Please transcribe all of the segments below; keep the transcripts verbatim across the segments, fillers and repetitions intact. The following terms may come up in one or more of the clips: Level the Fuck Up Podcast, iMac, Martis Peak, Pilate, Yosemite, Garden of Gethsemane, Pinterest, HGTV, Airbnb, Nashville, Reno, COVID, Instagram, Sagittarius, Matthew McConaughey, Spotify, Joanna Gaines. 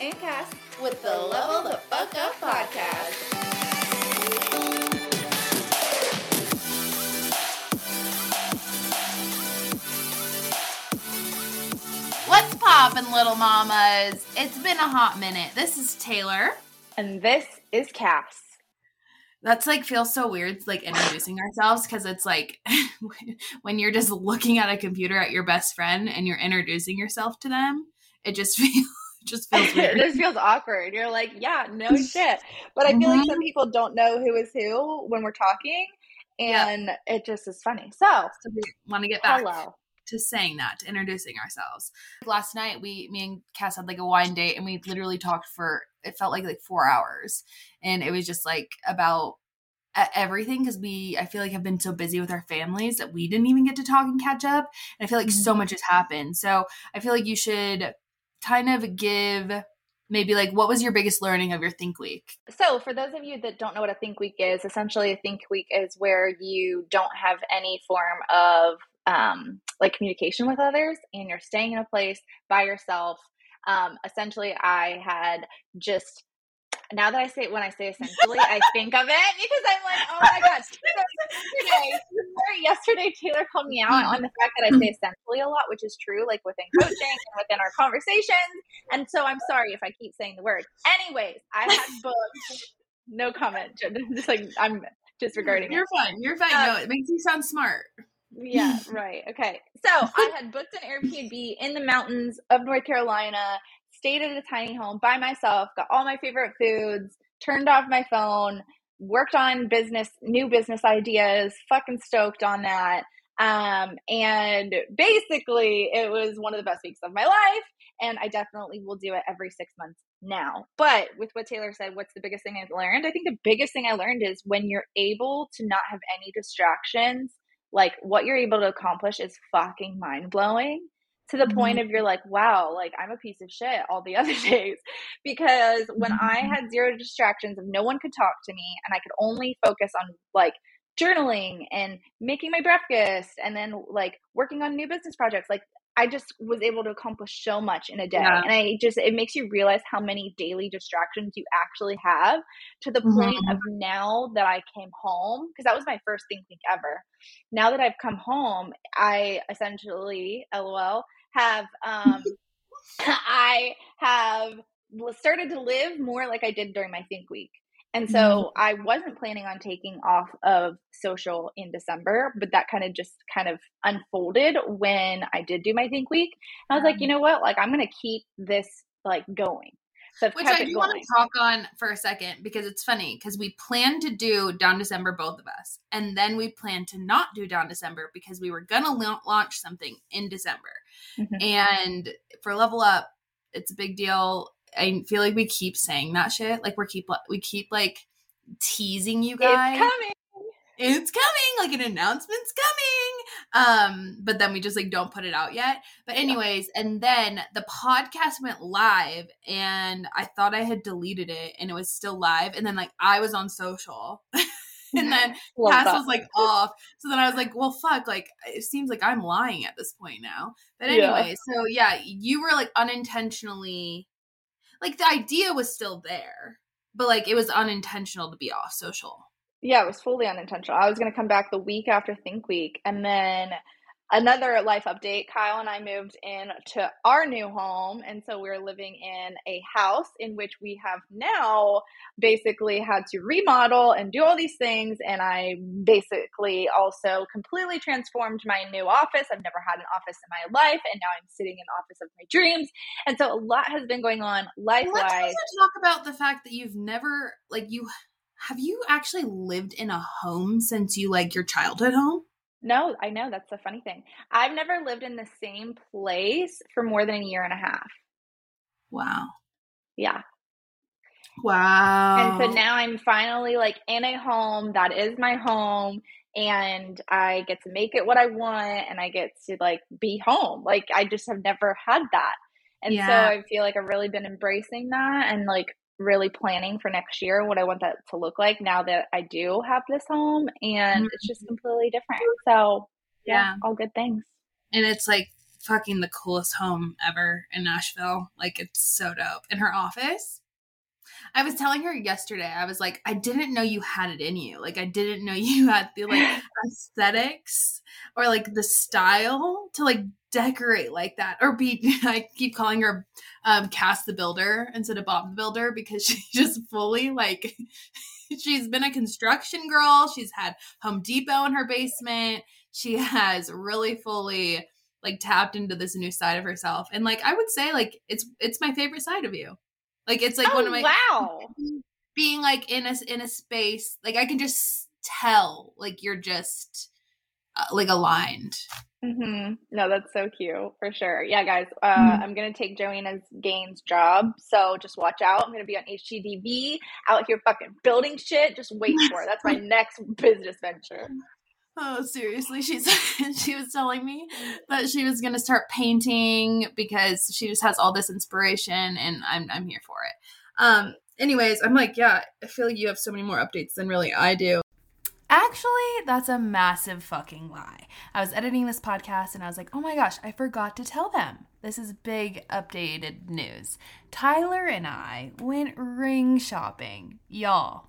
and Cass with the Level the Fuck Up Podcast. What's poppin', little mamas? It's been a hot minute. This is Taylor. And this is Cass. That's like feels so weird, like introducing ourselves, because it's like when you're just looking at a computer at your best friend and you're introducing yourself to them, it just feels just feels weird. It just feels awkward. You're like, yeah, no shit. But I feel mm-hmm. like some people don't know who is who when we're talking, and yep. it just is funny. So, so we want to get back hello. to saying that, to introducing ourselves. Last night, we, me and Cass had like a wine date, and we literally talked for. It felt like like four hours, and it was just like about everything, because we I feel like have been so busy with our families that we didn't even get to talk and catch up. And I feel like so much has happened. So I feel like you should kind of give maybe like what was your biggest learning of your Think Week? So for those of you that don't know what a Think Week is, essentially a Think Week is where you don't have any form of um, like communication with others, and you're staying in a place by yourself. Um, essentially I had just, now that I say when I say essentially, I think of it because I'm like, oh my God, yesterday, yesterday Taylor called me out on the fact that I say essentially a lot, which is true, like within coaching and within our conversations. And so I'm sorry if I keep saying the word. Anyways, I had booked, no comment, just like, I'm disregarding You're it. You're fine. You're fine. Um, no, it makes you sound smart. Yeah, right. Okay. So I had booked an Airbnb in the mountains of North Carolina, stayed at a tiny home by myself, got all my favorite foods, turned off my phone, worked on business, new business ideas, fucking stoked on that. Um, and basically it was one of the best weeks of my life, and I definitely will do it every six months now. But with what Taylor said, what's the biggest thing I've learned? I think the biggest thing I learned is when you're able to not have any distractions, like what you're able to accomplish is fucking mind blowing, to the mm-hmm. point of you're like, wow, like I'm a piece of shit all the other days, because when mm-hmm. I had zero distractions and no one could talk to me, and I could only focus on like journaling and making my breakfast and then like working on new business projects, like I just was able to accomplish so much in a day. Yeah. And I just, it makes you realize how many daily distractions you actually have, to the mm-hmm. point of now that I came home, because that was my first Think Week ever. Now that I've come home, I essentially, LOL, have, um, I have started to live more like I did during my Think Week. And so mm-hmm. I wasn't planning on taking off of social in December, but that kind of just kind of unfolded when I did do my Think Week. And I was mm-hmm. like, you know what? Like, I'm going to keep this like going. So Which I do want to talk on for a second, because it's funny, because we planned to do Down December, both of us. And then we planned to not do Down December because we were going to launch something in December. Mm-hmm. And for Level Up, it's a big deal. I feel like we keep saying that shit. Like we keep we keep like teasing you guys. It's coming. It's coming. Like an announcement's coming. Um, but then we just like don't put it out yet. But anyways, and then the podcast went live, and I thought I had deleted it, and it was still live. And then like I was on social. And then Cass was like off. So then I was like, well, fuck, like it seems like I'm lying at this point now. But anyway, yeah. so yeah, you were like unintentionally. Like, the idea was still there, but, like, it was unintentional to be off social. Yeah, it was fully unintentional. I was going to come back the week after Think Week. And then another life update, Kyle and I moved in to our new home. And so we're living in a house in which we have now basically had to remodel and do all these things. And I basically also completely transformed my new office. I've never had an office in my life. And now I'm sitting in the office of my dreams. And so a lot has been going on life-wise. Let's also talk about the fact that you've never, like you, have you actually lived in a home since you like your childhood home? No, I know. That's the funny thing. I've never lived in the same place for more than a year and a half. Wow. Yeah. Wow. And so now I'm finally like in a home that is my home, and I get to make it what I want, and I get to like be home. Like I just have never had that. And yeah. so I feel like I've really been embracing that, and like really planning for next year what I want that to look like now that I do have this home, and mm-hmm. it's just completely different. So yeah, yeah, all good things. And it's like fucking the coolest home ever in Nashville. Like, it's so dope. And her office, I was telling her yesterday, I was like, I didn't know you had it in you. Like, I didn't know you had the, like, aesthetics or, like, the style to, like, decorate like that. Or be, I keep calling her um, Cass the Builder instead of Bob the Builder, because she just fully, like, she's been a construction girl. She's had Home Depot in her basement. She has really fully, like, tapped into this new side of herself. And, like, I would say, like, it's it's my favorite side of you. Like, it's like oh, one of my wow. being like in a, in a space, like I can just tell, like, you're just uh, like aligned. Mm-hmm. No, that's so cute for sure. Yeah, guys, uh, mm-hmm. I'm going to take Joanna Gaines' job. So just watch out. I'm going to be on H G T V out here fucking building shit. Just wait for it. That's my next business venture. Oh, seriously. She's she was telling me that she was going to start painting because she just has all this inspiration, and I'm I'm here for it. Um, anyways, I'm like, yeah, I feel like you have so many more updates than really I do. Actually, that's a massive fucking lie. I was editing this podcast and I was like, oh my gosh, I forgot to tell them. This is big updated news. Tyler and I went ring shopping, y'all.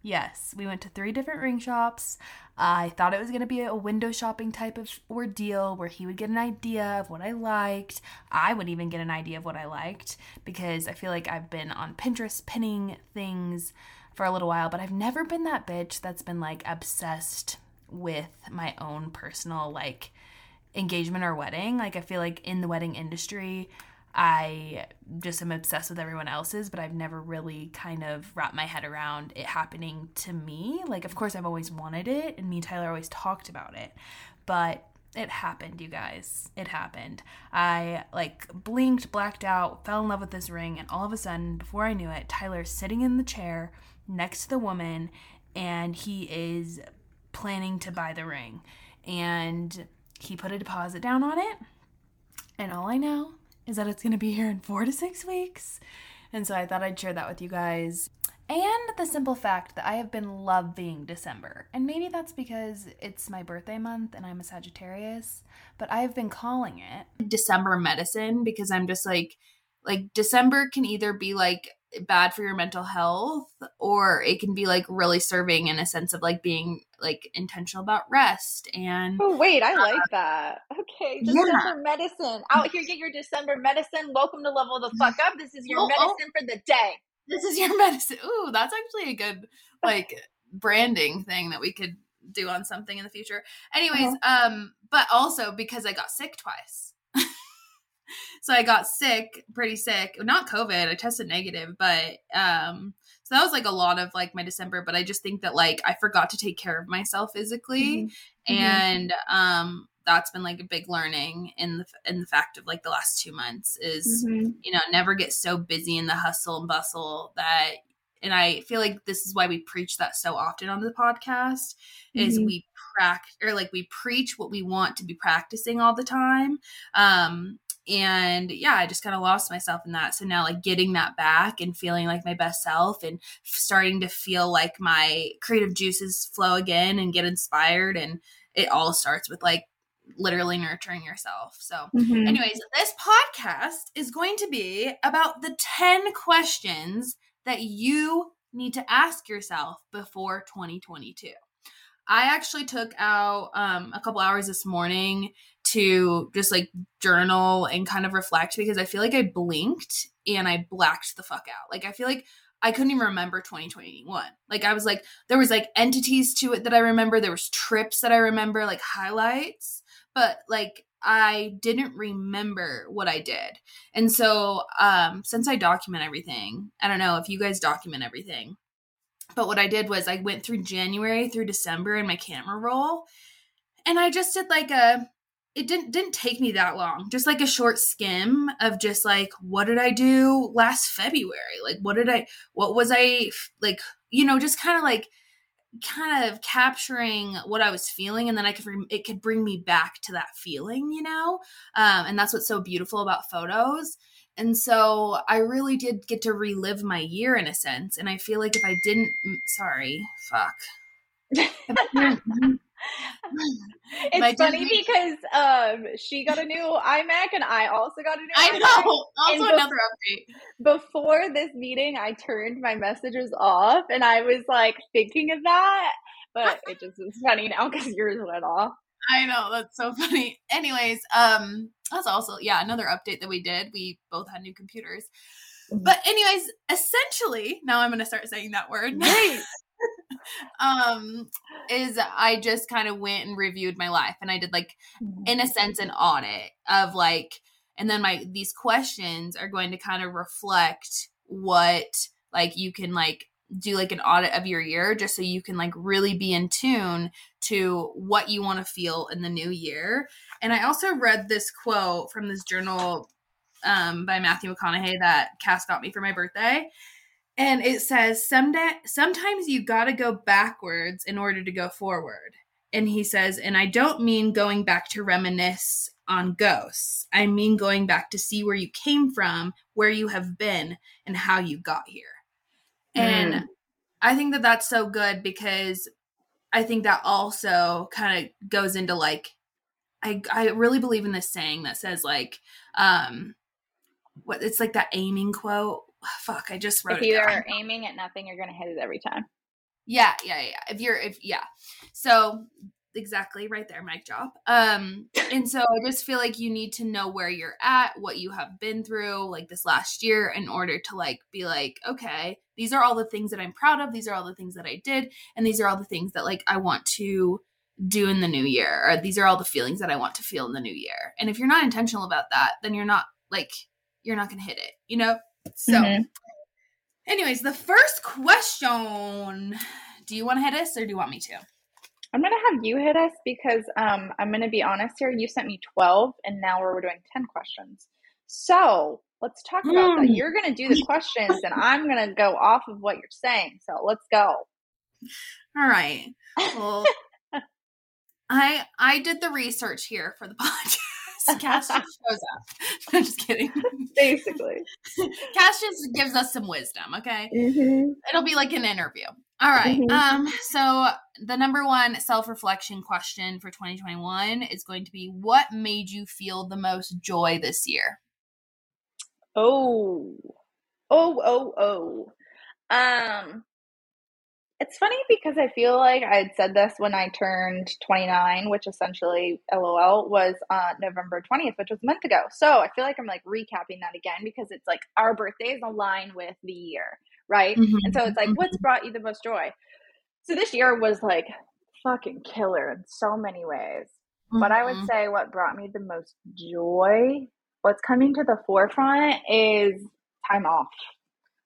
Yes, we went to three different ring shops. Uh, I thought it was going to be a window shopping type of ordeal where he would get an idea of what I liked. I would even get an idea of what I liked, because I feel like I've been on Pinterest pinning things for a little while, but I've never been that bitch that's been, like, obsessed with my own personal, like, engagement or wedding. Like, I feel like in the wedding industry, I just am obsessed with everyone else's, but I've never really kind of wrapped my head around it happening to me. Like, of course, I've always wanted it, and me and Tyler always talked about it, but it happened, you guys. It happened. I, like, blinked, blacked out, fell in love with this ring, and all of a sudden, before I knew it, Tyler's sitting in the chair next to the woman, and he is planning to buy the ring. And he put a deposit down on it, and all I know is that it's going to be here in four to six weeks. And so I thought I'd share that with you guys. And the simple fact that I have been loving December. And maybe that's because it's my birthday month and I'm a Sagittarius, but I've been calling it December medicine, because I'm just like, like December can either be like bad for your mental health, or it can be like really serving in a sense of like being like intentional about rest. And oh wait, I uh, like that. Okay, December yeah. medicine out here. Get your December medicine. Welcome to Level the Fuck Up. This is your oh, medicine oh. for the day. This is your medicine. Ooh, that's actually a good like branding thing that we could do on something in the future. Anyways, uh-huh. um, but also because I got sick twice. So I got sick, pretty sick, not COVID. I tested negative, but, um, so that was like a lot of like my December, but I just think that like, I forgot to take care of myself physically. Mm-hmm. And, um, that's been like a big learning in the, in the fact of like the last two months is, mm-hmm. you know, never get so busy in the hustle and bustle that, and I feel like this is why we preach that so often on the podcast mm-hmm. is we practice or like we preach what we want to be practicing all the time. Um, And yeah, I just kind of lost myself in that. So now like getting that back and feeling like my best self and starting to feel like my creative juices flow again and get inspired. And it all starts with like literally nurturing yourself. So mm-hmm. anyways, this podcast is going to be about the ten questions that you need to ask yourself before twenty twenty-two. I actually took out um, a couple hours this morning to just like journal and kind of reflect, because I feel like I blinked and I blacked the fuck out. Like I feel like I couldn't even remember twenty twenty-one. Like I was like, there was like entities to it that I remember. There was trips that I remember, like highlights, but like I didn't remember what I did. And so um, since I document everything, I don't know if you guys document everything, but what I did was I went through January through December in my camera roll, and I just did like a, it didn't didn't take me that long. Just like a short skim of just like, what did I do last February? Like, what did I, what was I like, you know, just kind of like, kind of capturing what I was feeling. And then I could, it could bring me back to that feeling, you know? Um, and that's what's so beautiful about photos. And so I really did get to relive my year in a sense. And I feel like if I didn't, sorry, fuck. It's my funny Disney. Because um, she got a new iMac and I also got a new I iMac. I know. Also and another before, update. Before this meeting, I turned my messages off and I was like thinking of that. But it just is funny now because yours went off. I know. That's so funny. Anyways, um, that's also, yeah, another update that we did. We both had new computers. But anyways, essentially, now I'm going to start saying that word. Nice. um is I just kind of went and reviewed my life, and I did like mm-hmm. in a sense an audit of like, and then my these questions are going to kind of reflect what like you can like do like an audit of your year, just so you can like really be in tune to what you want to feel in the new year. And I also read this quote from this journal um by Matthew McConaughey that Cass got me for my birthday. And it says, someday, sometimes you got to go backwards in order to go forward. And he says, and I don't mean going back to reminisce on ghosts. I mean going back to see where you came from, where you have been, and how you got here. Mm. And I think that that's so good, because I think that also kind of goes into like, I I really believe in this saying that says like, um, what it's like that aiming quote. Fuck, I just wrote it down. If you're aiming at nothing, you're going to hit it every time. Yeah, yeah, yeah. If you're, if, yeah. So exactly right there, mic drop. Um, and so I just feel like you need to know where you're at, what you have been through like this last year in order to like, be like, okay, these are all the things that I'm proud of. These are all the things that I did. And these are all the things that like, I want to do in the new year. Or these are all the feelings that I want to feel in the new year. And if you're not intentional about that, then you're not like, you're not going to hit it, you know? So, mm-hmm. anyways, the first question, do you want to hit us or do you want me to? I'm going to have you hit us because um, I'm going to be honest here. You sent me twelve and now we're doing ten questions. So let's talk about mm. that. You're going to do the questions and I'm going to go off of what you're saying. So let's go. All right. Well, I, I did the research here for the podcast. Cass just shows up. I'm just kidding. Basically. Cass just gives us some wisdom, okay? Mm-hmm. It'll be like an interview. All right. Mm-hmm. Um, so the number one self-reflection question for twenty twenty-one is going to be, what made you feel the most joy this year? Oh. Oh, oh, oh. Um, it's funny because I feel like I had said this when I turned twenty-nine, which essentially, LOL, was uh, November twentieth, which was a month ago. So I feel like I'm like recapping that again, because it's like our birthdays align with the year, right? Mm-hmm. And so it's like, what's brought you the most joy? So this year was like fucking killer in so many ways. Mm-hmm. But I would say what brought me the most joy, what's coming to the forefront is time off.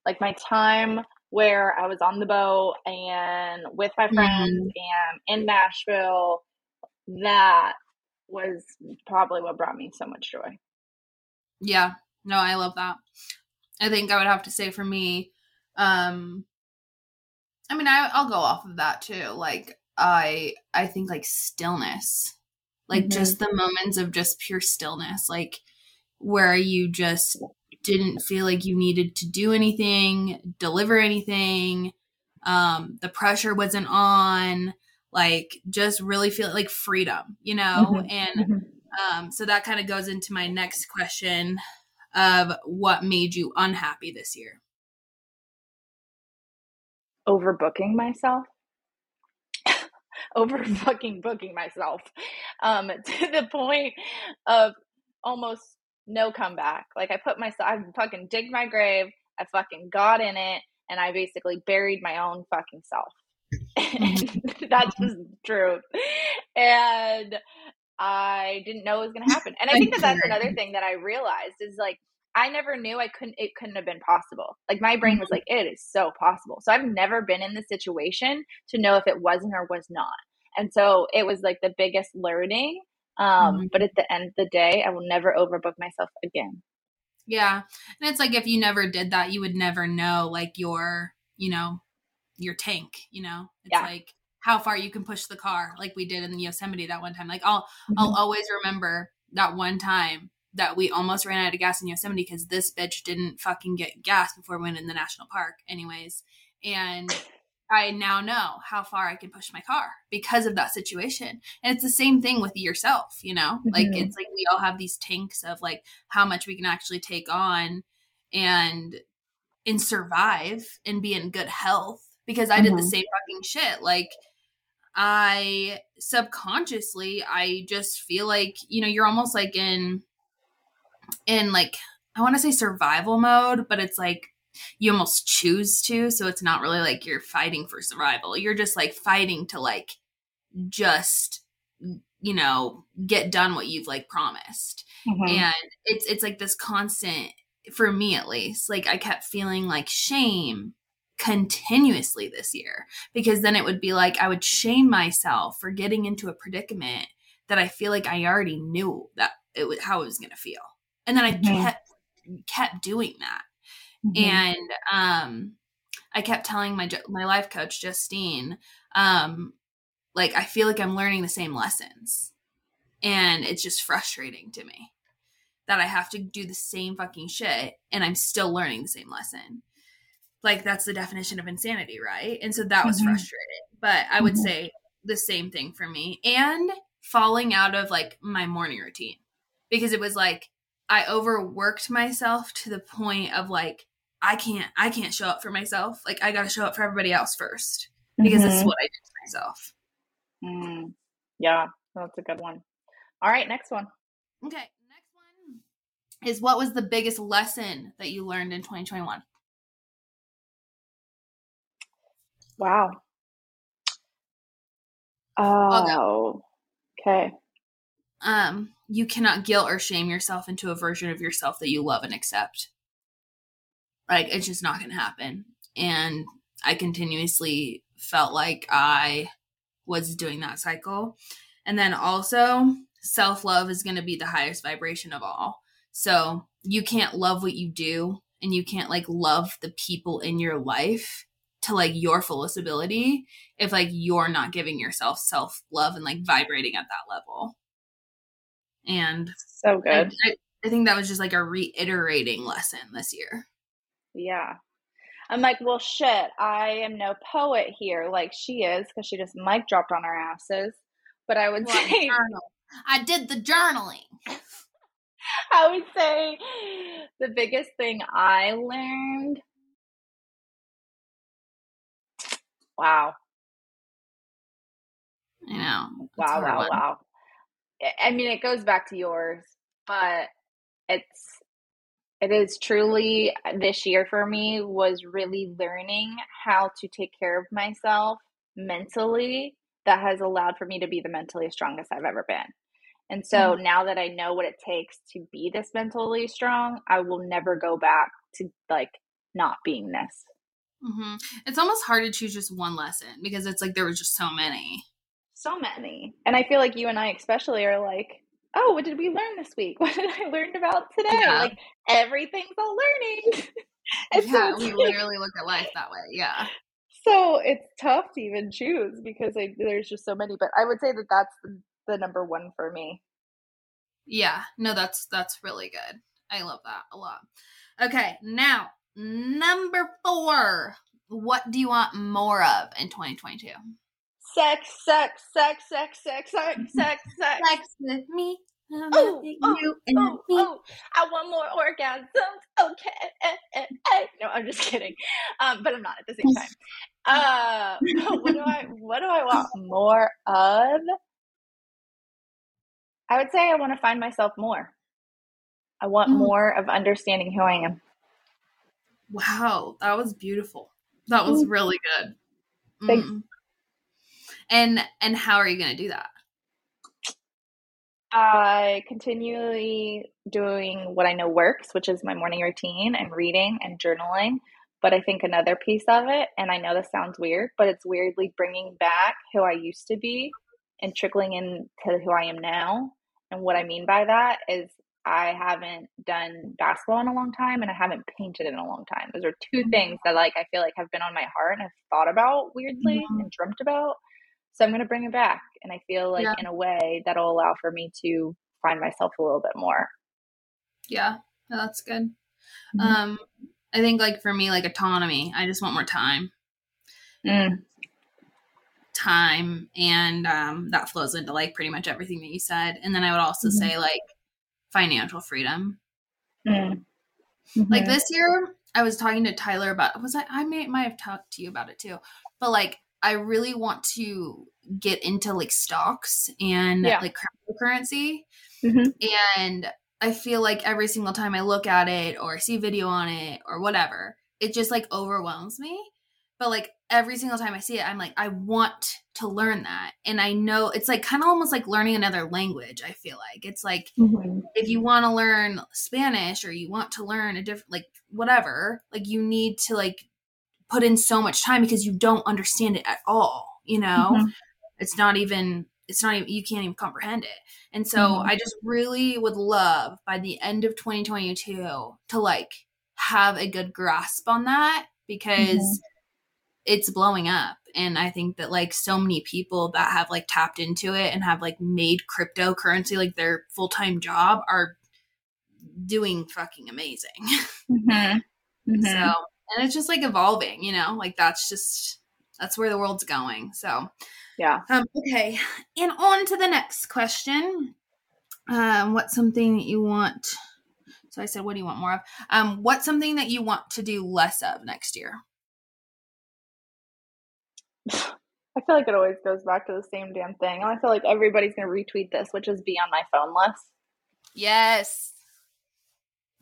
Like my time where I was on the boat and with my friends mm. and in Nashville, that was probably what brought me so much joy. Yeah. No, I love that. I think I would have to say for me, um, I mean, I, I'll go off of that too. Like I, I think like stillness, like mm-hmm. just the moments of just pure stillness, like where you just didn't feel like you needed to do anything, deliver anything. Um, the pressure wasn't on, like just really feel like freedom, you know? Mm-hmm. And mm-hmm. Um, so that kind of goes into my next question of what made you unhappy this year? Overbooking myself. Over fucking booking myself um, to the point of almost no comeback. Like I put myself, I fucking digged my grave. I fucking got in it. And I basically buried my own fucking self. That's just the truth. And I didn't know it was going to happen. And I think that that's another thing that I realized is like, I never knew I couldn't, it couldn't have been possible. Like my brain was like, it is so possible. So I've never been in this situation to know if it wasn't or was not. And so it was like the biggest learning. Um, mm-hmm. But at the end of the day, I will never overbook myself again. Yeah. And it's like, if you never did that, you would never know like your, you know, your tank, you know, it's yeah. like how far you can push the car. Like we did in the Yosemite that one time. Like I'll, mm-hmm. I'll always remember that one time that we almost ran out of gas in Yosemite because this bitch didn't fucking get gas before we went in the national park anyways. And I now know how far I can push my car because of that situation. And it's the same thing with yourself, you know, mm-hmm. like it's like we all have these tanks of like how much we can actually take on and and survive and be in good health. Because I mm-hmm. did the same fucking shit. Like I subconsciously, I just feel like, you know, you're almost like in, in like, I want to say survival mode, but it's like, you almost choose to. So it's not really like you're fighting for survival. You're just like fighting to like, just, you know, get done what you've like promised. Mm-hmm. And it's, it's like this constant, for me at least, like I kept feeling like shame continuously this year, because then it would be like, I would shame myself for getting into a predicament that I feel like I already knew that it was how it was going to feel. And then I mm-hmm. kept, kept doing that. Mm-hmm. And, um, I kept telling my, my life coach, Justine, um, like, I feel like I'm learning the same lessons, and it's just frustrating to me that I have to do the same fucking shit and I'm still learning the same lesson. Like, that's the definition of insanity, right? And so that was mm-hmm. frustrating, but I would mm-hmm. say the same thing for me, and falling out of like my morning routine, because it was like, I overworked myself to the point of like, I can't, I can't show up for myself. Like I got to show up for everybody else first, because mm-hmm. this is what I did to myself. Mm. Yeah, that's a good one. All right. Next one. Okay. Next one is, what was the biggest lesson that you learned in twenty twenty-one? Wow. Oh, okay. Um, you cannot guilt or shame yourself into a version of yourself that you love and accept. Like, it's just not going to happen. And I continuously felt like I was doing that cycle. And then also, self-love is going to be the highest vibration of all. So you can't love what you do, and you can't like love the people in your life to like your fullest ability if like you're not giving yourself self-love and like vibrating at that level. And so good. I, I think that was just like a reiterating lesson this year. Yeah. I'm like, well, shit, I am no poet here. Like she is, because she just mic dropped on our asses. But I would well, say. Journal. I did the journaling. I would say the biggest thing I learned. Wow. I know. Wow, wow, wow. I mean, it goes back to yours, but it's, it is truly this year for me was really learning how to take care of myself mentally. That has allowed for me to be the mentally strongest I've ever been. And so mm-hmm. now that I know what it takes to be this mentally strong, I will never go back to like not being this. Mm-hmm. It's almost hard to choose just one lesson, because it's like, there was just so many. So many. And I feel like you and I especially are like, oh, what did we learn this week? What did I learn about today? Yeah. Like everything's all learning. Yeah, so we literally look at life that way. Yeah. So it's tough to even choose, because I, there's just so many. But I would say that that's the, the number one for me. Yeah. No, that's that's really good. I love that a lot. Okay. Now, number four. What do you want more of in twenty twenty-two? Sex, sex, sex, sex, sex, sex, sex, sex. Sex with me. Oh, oh, you and oh, me. oh. I want more orgasms. Okay. Eh, eh, eh. No, I'm just kidding. Um, but I'm not at the same time. Uh, what do I, what do I want more of? I would say I want to find myself more. I want mm. more of understanding who I am. Wow. That was beautiful. That was mm. really good. Mm. Thanks. And and how are you going to do that? I uh, continually doing what I know works, which is my morning routine and reading and journaling. But I think another piece of it, and I know this sounds weird, but it's weirdly bringing back who I used to be and trickling into who I am now. And what I mean by that is I haven't done basketball in a long time, and I haven't painted in a long time. Those are two things that like I feel like have been on my heart and have thought about weirdly mm-hmm. and dreamt about. So I'm going to bring it back. And I feel like yeah. in a way that'll allow for me to find myself a little bit more. Yeah, that's good. Mm-hmm. Um, I think like for me, like autonomy, I just want more time. Mm. time. And um, that flows into like pretty much everything that you said. And then I would also mm-hmm. say like financial freedom. Mm. Mm-hmm. Like this year I was talking to Tyler about, was I, I may, might have talked to you about it too, but like, I really want to get into like stocks and yeah. like cryptocurrency. Mm-hmm. And I feel like every single time I look at it or see video on it or whatever, it just like overwhelms me. But like every single time I see it, I'm like, I want to learn that. And I know it's like kind of almost like learning another language. I feel like it's like, mm-hmm. if you want to learn Spanish or you want to learn a different, like whatever, like you need to like put in so much time because you don't understand it at all. You know, mm-hmm. it's not even, it's not even, you can't even comprehend it. And so mm-hmm. I just really would love by the end of twenty twenty-two to like have a good grasp on that, because mm-hmm. it's blowing up. And I think that like so many people that have like tapped into it and have like made cryptocurrency like their full-time job are doing fucking amazing. Mm-hmm. Mm-hmm. So, and it's just like evolving, you know, like that's just, that's where the world's going. So yeah. Um, okay. And on to the next question. Um, what's something that you want? So I said, what do you want more of? Um, what's something that you want to do less of next year? I feel like it always goes back to the same damn thing. And I feel like everybody's going to retweet this, which is be on my phone list. Yes.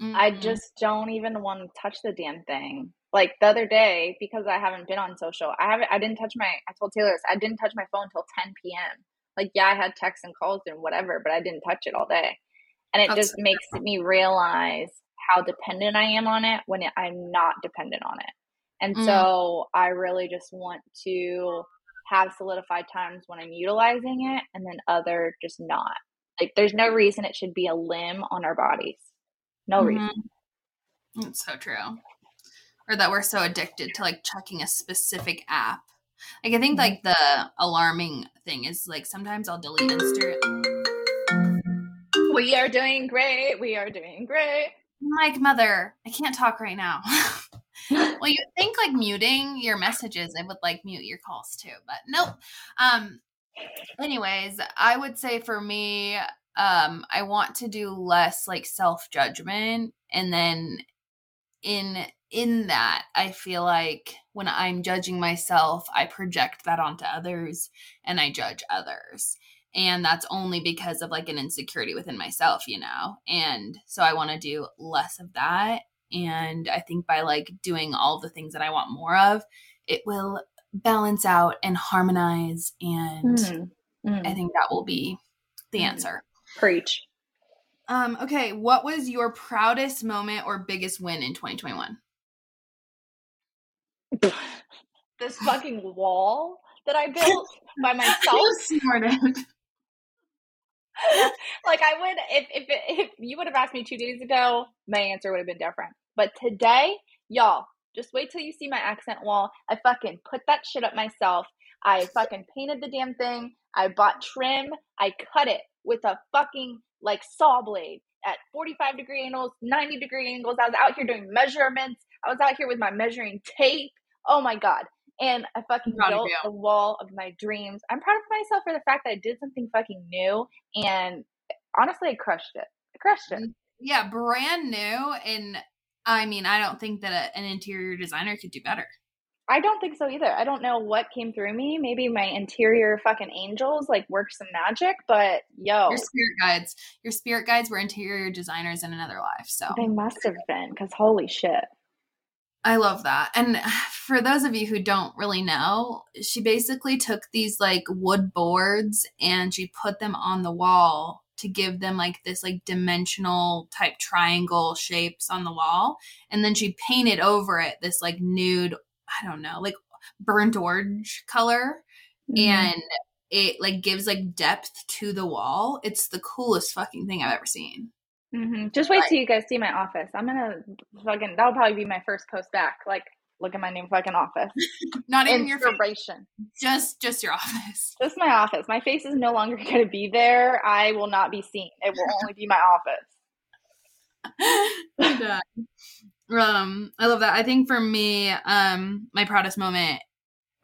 Mm-hmm. I just don't even want to touch the damn thing. Like the other day, because I haven't been on social, I haven't, I didn't touch my, I told Taylor this, I didn't touch my phone until ten p.m. Like, yeah, I had texts and calls and whatever, but I didn't touch it all day. And it That's just makes me realize how dependent I am on it when I'm not dependent on it. And mm. so I really just want to have solidified times when I'm utilizing it, and then other just not. Like there's no reason it should be a limb on our bodies. No mm-hmm. reason. That's so true. Or that we're so addicted to like checking a specific app. Like I think like the alarming thing is like sometimes I'll delete Instagram. We are doing great. We are doing great. Like mother, I can't talk right now. Well, you think like muting your messages, I would like mute your calls too, but nope. Um, anyways, I would say for me, um, I want to do less like self-judgment. And then in, in that, I feel like when I'm judging myself, I project that onto others and I judge others. And that's only because of like an insecurity within myself, you know? And so I want to do less of that. And I think by like doing all the things that I want more of, it will balance out and harmonize. And mm, mm. I think that will be the answer. Preach. Um, okay. What was your proudest moment or biggest win in twenty twenty-one? This fucking wall that I built by myself. Snorted. Like I would, if, if if you would have asked me two days ago, my answer would have been different. But today, y'all, just wait till you see my accent wall. I fucking put that shit up myself. I fucking painted the damn thing. I bought trim. I cut it with a fucking like saw blade at forty-five degree angles, ninety degree angles. I was out here doing measurements. I was out here with my measuring tape. Oh my God. And I fucking built the wall of my dreams. I'm proud of myself for the fact that I did something fucking new. And honestly, I crushed it. I crushed it. Yeah, brand new. And I mean, I don't think that a, an interior designer could do better. I don't think so either. I don't know what came through me. Maybe my interior fucking angels like worked some magic, but yo. Your spirit guides. Your spirit guides were interior designers in another life. So they must have been, because holy shit. I love that. And for those of you who don't really know, she basically took these like wood boards and she put them on the wall to give them like this like dimensional type triangle shapes on the wall. And then she painted over it this like nude, I don't know, like burnt orange color. Mm-hmm. And it like gives like depth to the wall. It's the coolest fucking thing I've ever seen. Mm-hmm. Just wait like, till you guys see my office. I'm gonna fucking, that'll probably be my first post back. Like, look at my new fucking office. Not even your face. Just, just your office. Just my office. My face is no longer gonna be there. I will not be seen. It will only be my office. And, uh, um, I love that. I think for me, um, my proudest moment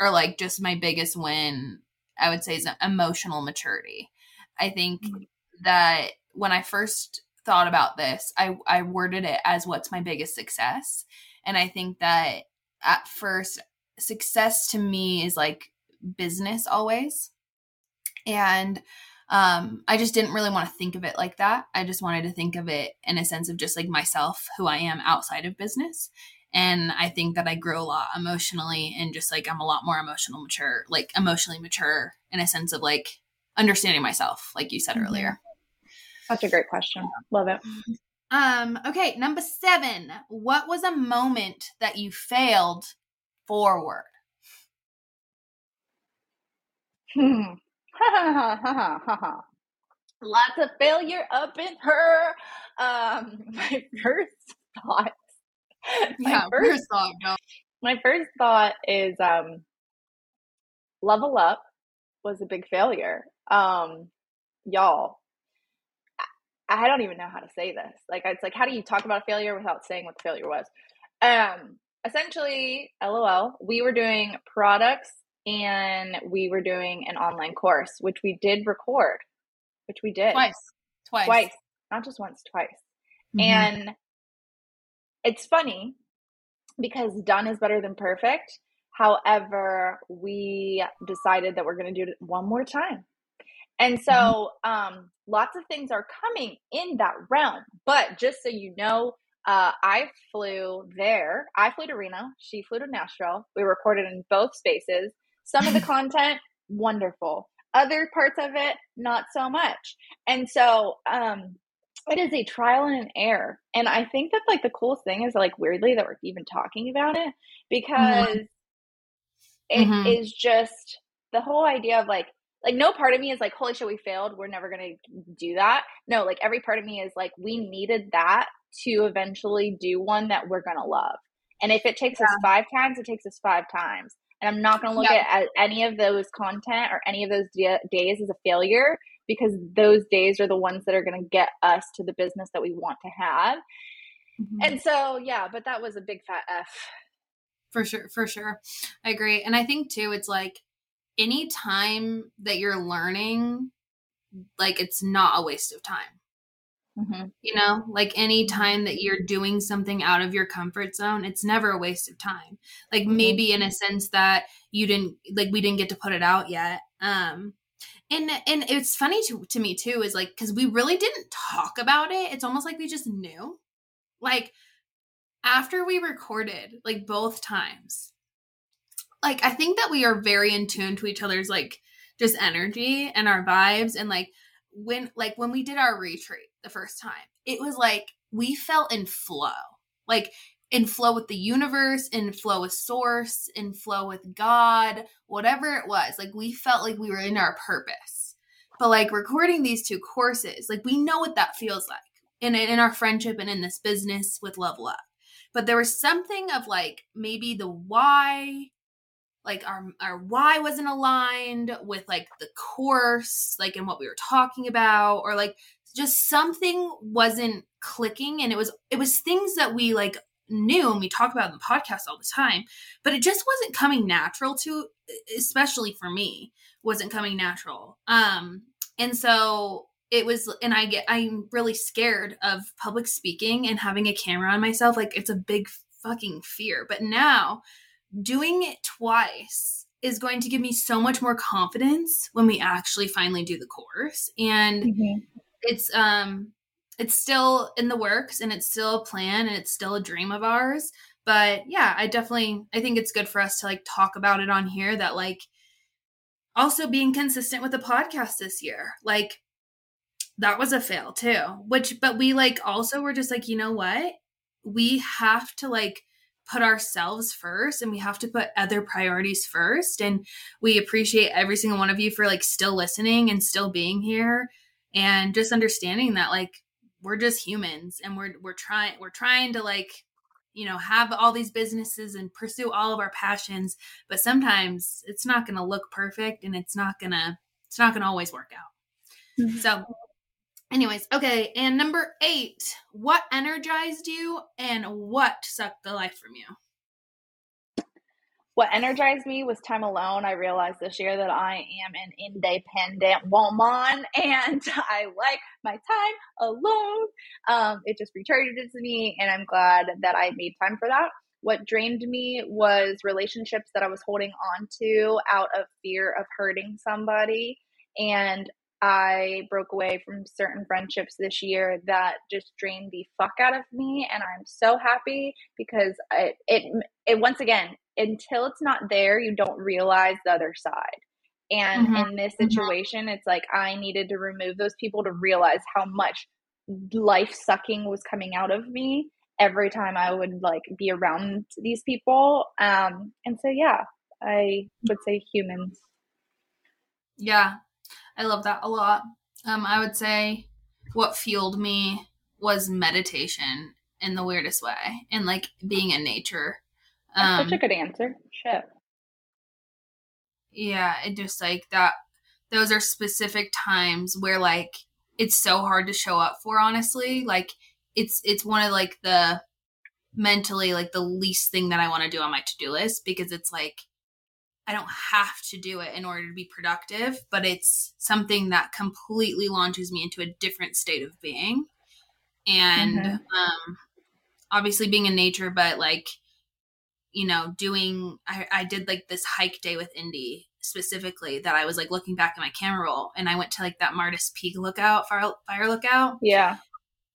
or like just my biggest win, I would say, is emotional maturity. I think mm-hmm. that when I first thought about this, I, I worded it as what's my biggest success. And I think that at first, success to me is like business always. And um, I just didn't really want to think of it like that. I just wanted to think of it in a sense of just like myself, who I am outside of business. And I think that I grew a lot emotionally, and just like I'm a lot more emotional mature, like emotionally mature in a sense of like understanding myself, like you said mm-hmm. earlier. Such a great question. Love it. Um, okay. Number seven, what was a moment that you failed forward? Hmm. Ha, ha, ha, ha, ha. Lots of failure up in her. Um, my first thought. My yeah, first, first thought. No. My first thought is um, Level Up was a big failure. Um, y'all, I, I don't even know how to say this. Like, it's like, how do you talk about a failure without saying what the failure was? Um, essentially, L O L, we were doing products and we were doing an online course, which we did record, which we did twice, twice, twice, not just once, twice. Mm-hmm. And it's funny because done is better than perfect. However, we decided that we're going to do it one more time. And so um, lots of things are coming in that realm. But just so you know, uh, I flew there. I flew to Reno. She flew to Nashville. We recorded in both spaces. Some of the content, wonderful. Other parts of it, not so much. And so um, it is a trial and an error. And I think that like the coolest thing is like weirdly that we're even talking about it, because mm-hmm. it mm-hmm. is just the whole idea of like, Like, no part of me is like, holy shit, we failed. We're never going to do that. No, like, every part of me is like, we needed that to eventually do one that we're going to love. And if it takes yeah. us five times, it takes us five times. And I'm not going to look yeah. at any of those content or any of those d- days as a failure, because those days are the ones that are going to get us to the business that we want to have. Mm-hmm. And so, yeah, but that was a big fat F. For sure. For sure. I agree. And I think, too, it's like, any time that you're learning, like, it's not a waste of time, mm-hmm. you know, like any time that you're doing something out of your comfort zone, it's never a waste of time. Like mm-hmm. maybe in a sense that you didn't, like, we didn't get to put it out yet. Um, and, and it's funny to, to me too, is like, cause we really didn't talk about it. It's almost like we just knew, like, after we recorded, like, both times, like, I think that we are very in tune to each other's, like, just energy and our vibes. And like when, like when we did our retreat the first time, it was like, we felt in flow, like in flow with the universe, in flow with source, in flow with God, whatever it was. Like, we felt like we were in our purpose, but like recording these two courses, like, we know what that feels like in, in our friendship and in this business with Level Up. But there was something of like, maybe the why, like our, our why wasn't aligned with like the course, like in what we were talking about, or like just something wasn't clicking. And it was, it was things that we like knew and we talk about in the podcast all the time, but it just wasn't coming natural to, especially for me, wasn't coming natural. Um, and so it was, and I get, I'm really scared of public speaking and having a camera on myself. Like, it's a big fucking fear, but now doing it twice is going to give me so much more confidence when we actually finally do the course. And mm-hmm. it's, um, it's still in the works, and it's still a plan, and it's still a dream of ours. But yeah, I definitely, I think it's good for us to like talk about it on here, that like also being consistent with the podcast this year, like that was a fail too, which, but we like also were just like, you know what, we have to like put ourselves first, and we have to put other priorities first. And we appreciate every single one of you for like still listening and still being here, and just understanding that like we're just humans, and we're we're trying we're trying to like, you know, have all these businesses and pursue all of our passions, but sometimes it's not going to look perfect, and it's not going to it's not going to always work out. Mm-hmm. So anyways, okay, and number eight, what energized you and what sucked the life from you? What energized me was time alone. I realized this year that I am an independent woman and I like my time alone. Um, it just recharges me, and I'm glad that I made time for that. What drained me was relationships that I was holding on to out of fear of hurting somebody. And I broke away from certain friendships this year that just drained the fuck out of me. And I'm so happy because it, it, it once again, until it's not there, you don't realize the other side. And mm-hmm. in this situation, mm-hmm. it's like I needed to remove those people to realize how much life sucking was coming out of me every time I would like be around these people. Um, and so, yeah, I would say humans. Yeah, I love that a lot. Um, I would say what fueled me was meditation in the weirdest way, and like being in nature. That's um, such a good answer. Shit. Yeah, it just like that. Those are specific times where like it's so hard to show up for, honestly. Like it's it's one of like the mentally like the least thing that I want to do on my to-do list, because it's like I don't have to do it in order to be productive, but it's something that completely launches me into a different state of being. And mm-hmm. um, obviously being in nature, but like, you know, doing, I, I did like this hike day with Indy specifically that I was like looking back at my camera roll, and I went to like that Martis Peak lookout, fire, fire lookout. Yeah.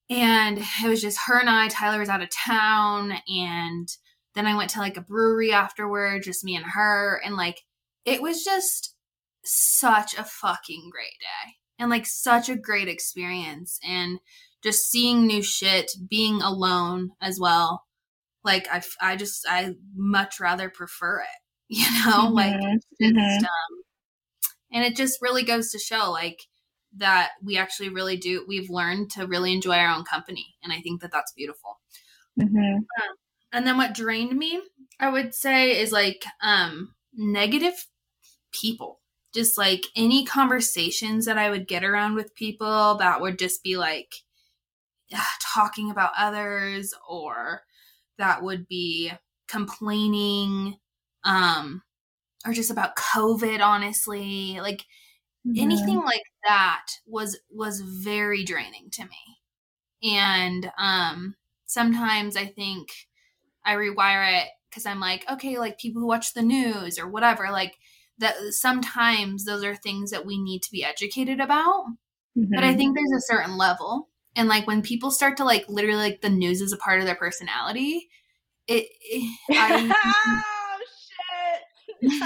And it was just her and I. Tyler was out of town, and then I went to like a brewery afterward, just me and her. And like, it was just such a fucking great day and like such a great experience, and just seeing new shit, being alone as well. Like I, I just, I much rather prefer it, you know, mm-hmm. like, just, mm-hmm. um, and it just really goes to show like that we actually really do. We've learned to really enjoy our own company. And I think that that's beautiful. Mm-hmm. Um, And then what drained me, I would say, is like um, negative people. Just like any conversations that I would get around with people that would just be like ugh, talking about others, or that would be complaining, um, or just about COVID, honestly. Like mm-hmm. anything like that was was very draining to me. And um, sometimes I think I rewire it because I'm like, okay, like people who watch the news or whatever, like that sometimes those are things that we need to be educated about. Mm-hmm. But I think there's a certain level. And like when people start to like literally like the news is a part of their personality, it, it I, oh shit.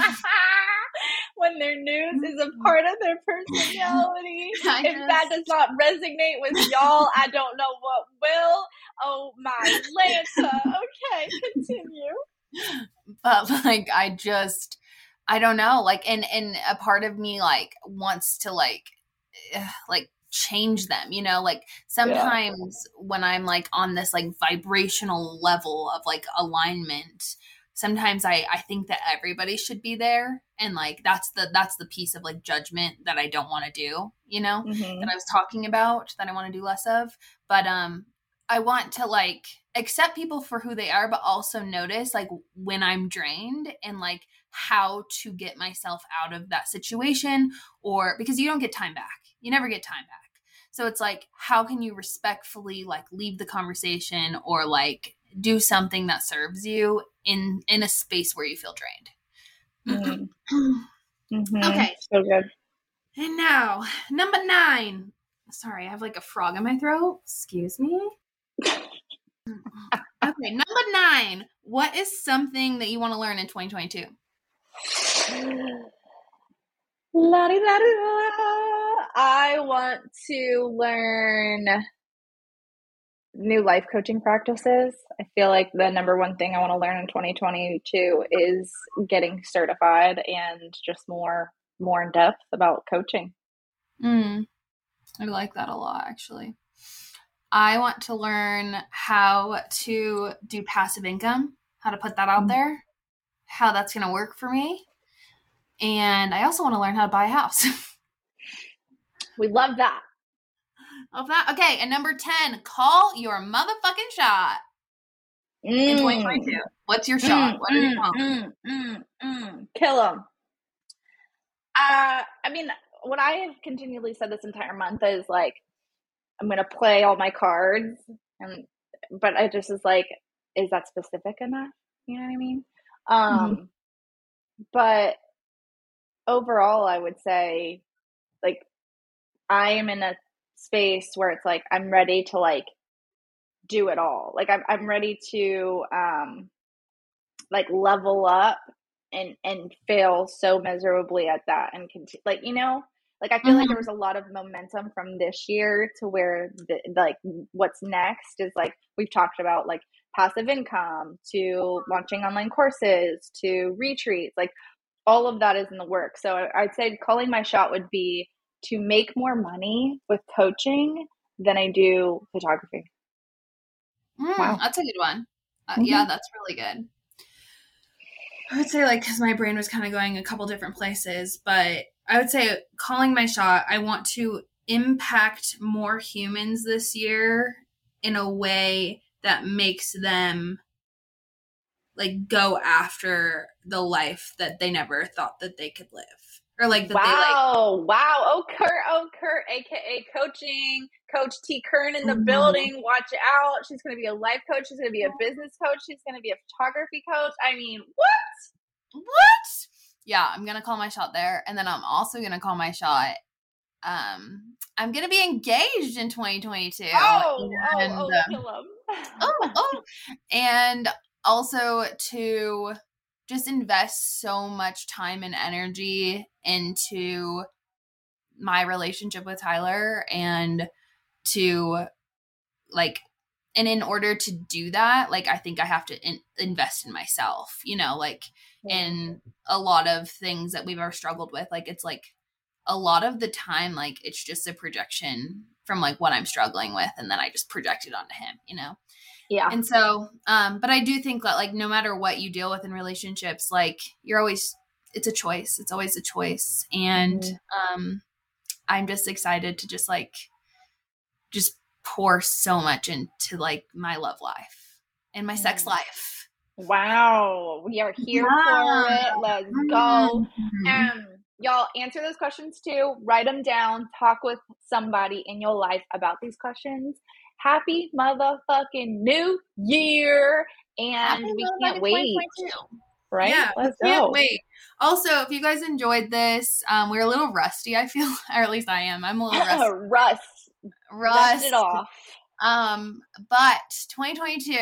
When their news is a part of their personality. Just, if that does not resonate with y'all, I don't know what will. Oh my Lanta. Okay, continue. But like, I just, I don't know. Like, and, and a part of me like wants to like, like change them, you know, like sometimes yeah. when I'm like on this like vibrational level of like alignment, sometimes I, I think that everybody should be there. And like, that's the, that's the piece of like judgment that I don't want to do, you know, mm-hmm. that I was talking about, that I want to do less of. But, um, I want to like accept people for who they are, but also notice like when I'm drained and like how to get myself out of that situation, or because you don't get time back, you never get time back. So it's like, how can you respectfully like leave the conversation or like do something that serves you in, in a space where you feel drained. Mm-hmm. Mm-hmm. Okay. So good. And now number nine, sorry, I have like a frog in my throat. Excuse me. Okay, number nine. What is something that you want to learn in twenty twenty-two? La di la di la. I want to learn new life coaching practices. I feel like the number one thing I want to learn in twenty twenty-two is getting certified and just more more in depth about coaching. Mm. I like that a lot, actually. I want to learn how to do passive income, how to put that out there, how that's going to work for me. And I also want to learn how to buy a house. We love that. Love that. Okay. And number ten, call your motherfucking shot. mm. in twenty twenty-two? What's your shot? Mm, what do you want? Mm, mm, mm. Kill them. Uh, I mean, what I have continually said this entire month is like, I'm going to play all my cards. And, but I just is like, is that specific enough? You know what I mean? Um, mm-hmm. But overall, I would say like, I am in a space where it's like, I'm ready to like do it all. Like I'm, I'm ready to, um, like level up and, and fail so miserably at that. And continue, like, you know, like, I feel mm-hmm. like there was a lot of momentum from this year to where the, like what's next is like, we've talked about like passive income to launching online courses to retreats, like all of that is in the work. So I, I'd say calling my shot would be to make more money with coaching than I do photography. Mm, wow. That's a good one. Uh, mm-hmm. Yeah, that's really good. I would say like, because my brain was kind of going a couple different places, but I would say calling my shot, I want to impact more humans this year in a way that makes them like go after the life that they never thought that they could live. Or like the wow, like, wow, oh Kurt, oh Kurt, aka coaching, Coach T Kern in the mm-hmm. building. Watch out, she's going to be a life coach. She's going to be a business coach. She's going to be a photography coach. I mean, what? What? Yeah, I'm going to call my shot there, and then I'm also going to call my shot. Um, I'm going to be engaged in twenty twenty-two. Oh, and, oh, oh, um, oh, oh, and also to just invest so much time and energy into my relationship with Tyler, and to like, and in order to do that, like, I think I have to in- invest in myself, you know, like in a lot of things that we've ever struggled with. Like, it's like a lot of the time, like it's just a projection from like what I'm struggling with. And then I just project it onto him, you know? Yeah. And so, um, but I do think that like, no matter what you deal with in relationships, like you're always, it's a choice. It's always a choice. And, mm-hmm. um, I'm just excited to just like, just pour so much into like my love life and my mm-hmm. sex life. Wow. We are here wow. for it. Let's go. Mm-hmm. Um, y'all answer those questions too. Write them down, talk with somebody in your life about these questions. Happy motherfucking new year. And Happy we can't wait. Right? Yeah, Let's we can't go. wait. Also, if you guys enjoyed this, um, we're a little rusty, I feel. Or at least I am. I'm a little rusty. Rust. Rust. Rust it off. Um, but twenty twenty-two.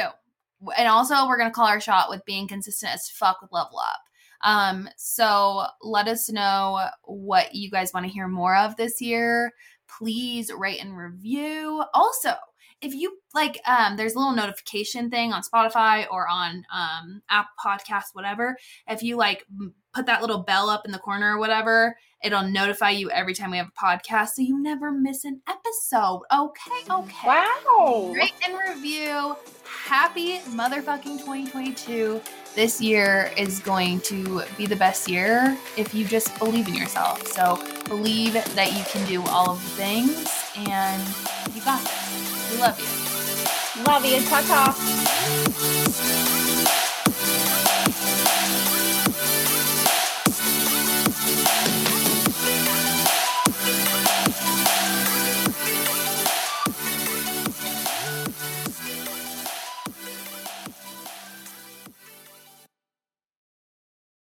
And also, we're going to call our shot with being consistent as fuck with Level Up. Um, so let us know what you guys want to hear more of this year. Please rate and review. Also, if you like, um, there's a little notification thing on Spotify or on, um, app podcast, whatever. If you like put that little bell up in the corner or whatever, it'll notify you every time we have a podcast. So you never miss an episode. Okay. Okay. Wow. Rate and review. Happy motherfucking twenty twenty-two. This year is going to be the best year if you just believe in yourself. So believe that you can do all of the things and you got this. We love you. Love you. Ta-ta.